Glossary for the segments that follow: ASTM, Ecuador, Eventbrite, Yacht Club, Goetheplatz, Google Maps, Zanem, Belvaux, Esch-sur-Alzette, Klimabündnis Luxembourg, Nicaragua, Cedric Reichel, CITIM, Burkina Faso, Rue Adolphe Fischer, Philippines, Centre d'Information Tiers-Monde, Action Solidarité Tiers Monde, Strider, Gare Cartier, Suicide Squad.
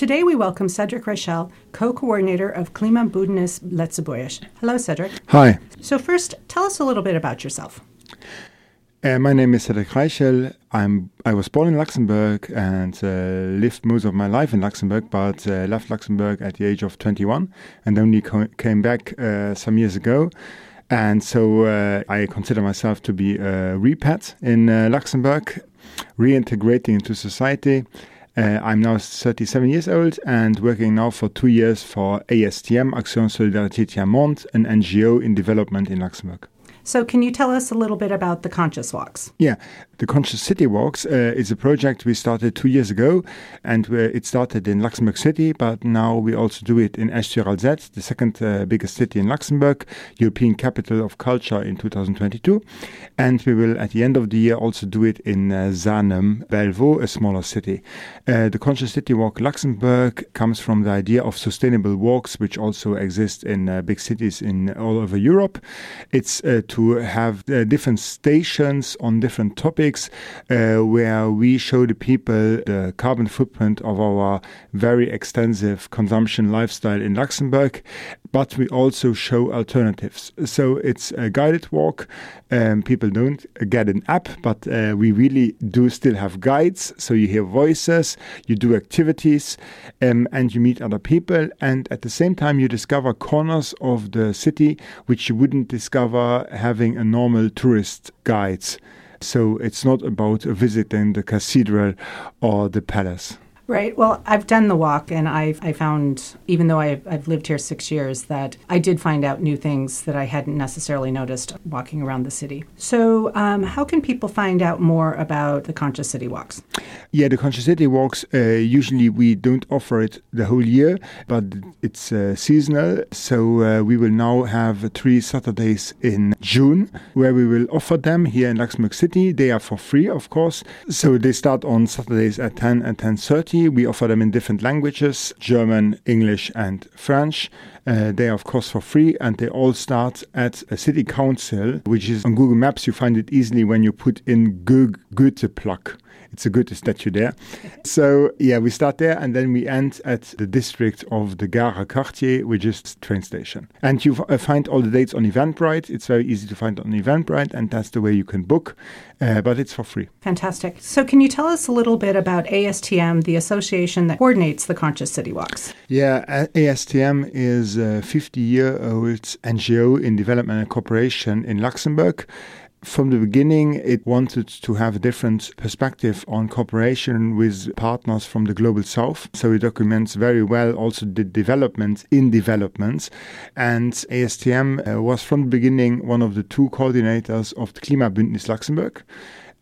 Today we welcome Cedric Reichel, co-coordinator of Klimabündnis Luxembourg. Hello, Cedric. Hi. So first, tell us a little bit about yourself. My name is Cedric Reichel. I was born in Luxembourg and lived most of my life in Luxembourg, but left Luxembourg at the age of 21 and only came back some years ago. And so I consider myself to be a repat in Luxembourg, reintegrating into society. I'm now 37 years old and working now for 2 years for ASTM, Action Solidarité Tiers Monde, an NGO in development in Luxembourg. So can you tell us a little bit about the Conscious Walks? Yeah, the Conscious City Walks is a project we started 2 years ago, and it started in Luxembourg City, but now we also do it in Esch-sur-Alzette, the second biggest city in Luxembourg, European Capital of Culture in 2022. And we will, at the end of the year, also do it in Zanem, Belvaux, a smaller city. The Conscious City Walk Luxembourg comes from the idea of sustainable walks, which also exist in big cities in all over Europe. It's to have different stations on different topics where we show the people the carbon footprint of our very extensive consumption lifestyle in Luxembourg, but we also show alternatives. So it's a guided walk. People don't get an app, but we really do still have guides. So you hear voices, you do activities, and you meet other people. And at the same time, you discover corners of the city which you wouldn't discover having a normal tourist guides. So it's not about visiting the cathedral or the palace. Right. Well, I've done the walk, and I found, even though I've lived here 6 years, that I did find out new things that I hadn't necessarily noticed walking around the city. So how can people find out more about the Conscious City Walks? Yeah, the Conscious City Walks, usually we don't offer it the whole year, but it's seasonal. So we will now have 3 Saturdays in June where we will offer them here in Luxembourg City. They are for free, of course. So they start on Saturdays at 10 and 10:30. We offer them in different languages, German, English and French. They are, of course, for free, and they all start at a city council, which is on Google Maps. You find it easily when you put in Goetheplatz. It's a Goethe statue there. So, yeah, we start there, and then we end at the district of the Gare Cartier, which is the train station. And you find all the dates on Eventbrite. It's very easy to find on Eventbrite, and that's the way you can book, but it's for free. Fantastic. So can you tell us a little bit about ASTM, the association that coordinates the Conscious City Walks? Yeah, ASTM is a 50-year-old NGO in development and cooperation in Luxembourg. From the beginning, it wanted to have a different perspective on cooperation with partners from the Global South. So it documents very well also the development in developments. And ASTM was from the beginning one of the two coordinators of the Klimabündnis Luxembourg.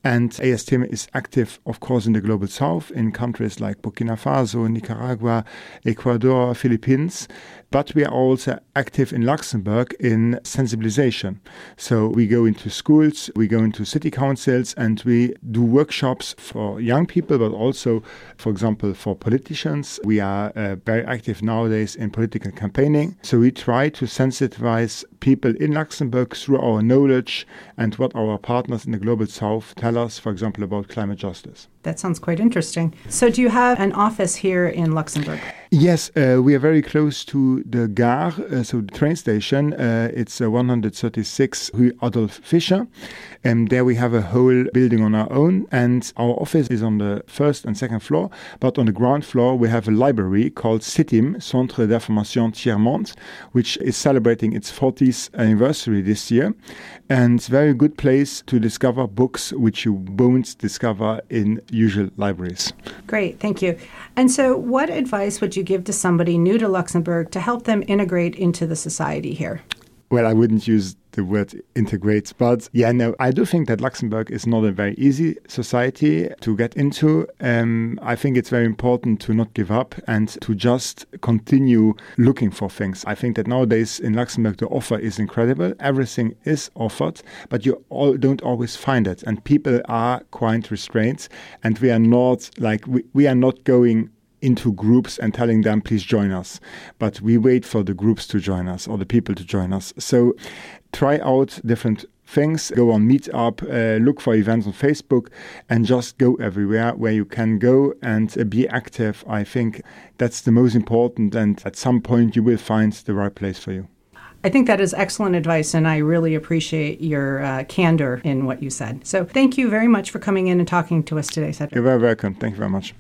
And ASTM is active, of course, in the Global South, in countries like Burkina Faso, Nicaragua, Ecuador, Philippines. But we are also active in Luxembourg in sensibilization. So we go into schools, we go into city councils, and we do workshops for young people, but also, for example, for politicians. We are very active nowadays in political campaigning. So we try to sensitize people in Luxembourg through our knowledge and what our partners in the Global South tell us, for example, about climate justice. That sounds quite interesting. So do you have an office here in Luxembourg? Yes, we are very close to the Gare, so the train station. It's 136 Rue Adolphe Fischer. And there we have a whole building on our own. And our office is on the first and second floor. But on the ground floor, we have a library called CITIM, Centre d'Information Tiers-Monde, which is celebrating its 40th anniversary this year. And it's a very good place to discover books which you won't discover in usual libraries. Great, thank you. And so what advice would you give to somebody new to Luxembourg to help them integrate into the society here? Well, I wouldn't use the word integrate, but I do think that Luxembourg is not a very easy society to get into. I think it's very important to not give up and to just continue looking for things. I think that nowadays in Luxembourg, the offer is incredible. Everything is offered, but you all don't always find it. And people are quite restrained, and we are not going into groups and telling them, please join us. But we wait for the groups to join us or the people to join us. So try out different things, go on Meetup, look for events on Facebook, and just go everywhere where you can go and be active. I think that's the most important, and at some point you will find the right place for you. I think that is excellent advice, and I really appreciate your candor in what you said. So thank you very much for coming in and talking to us today, Cedric. You're very welcome. Thank you very much.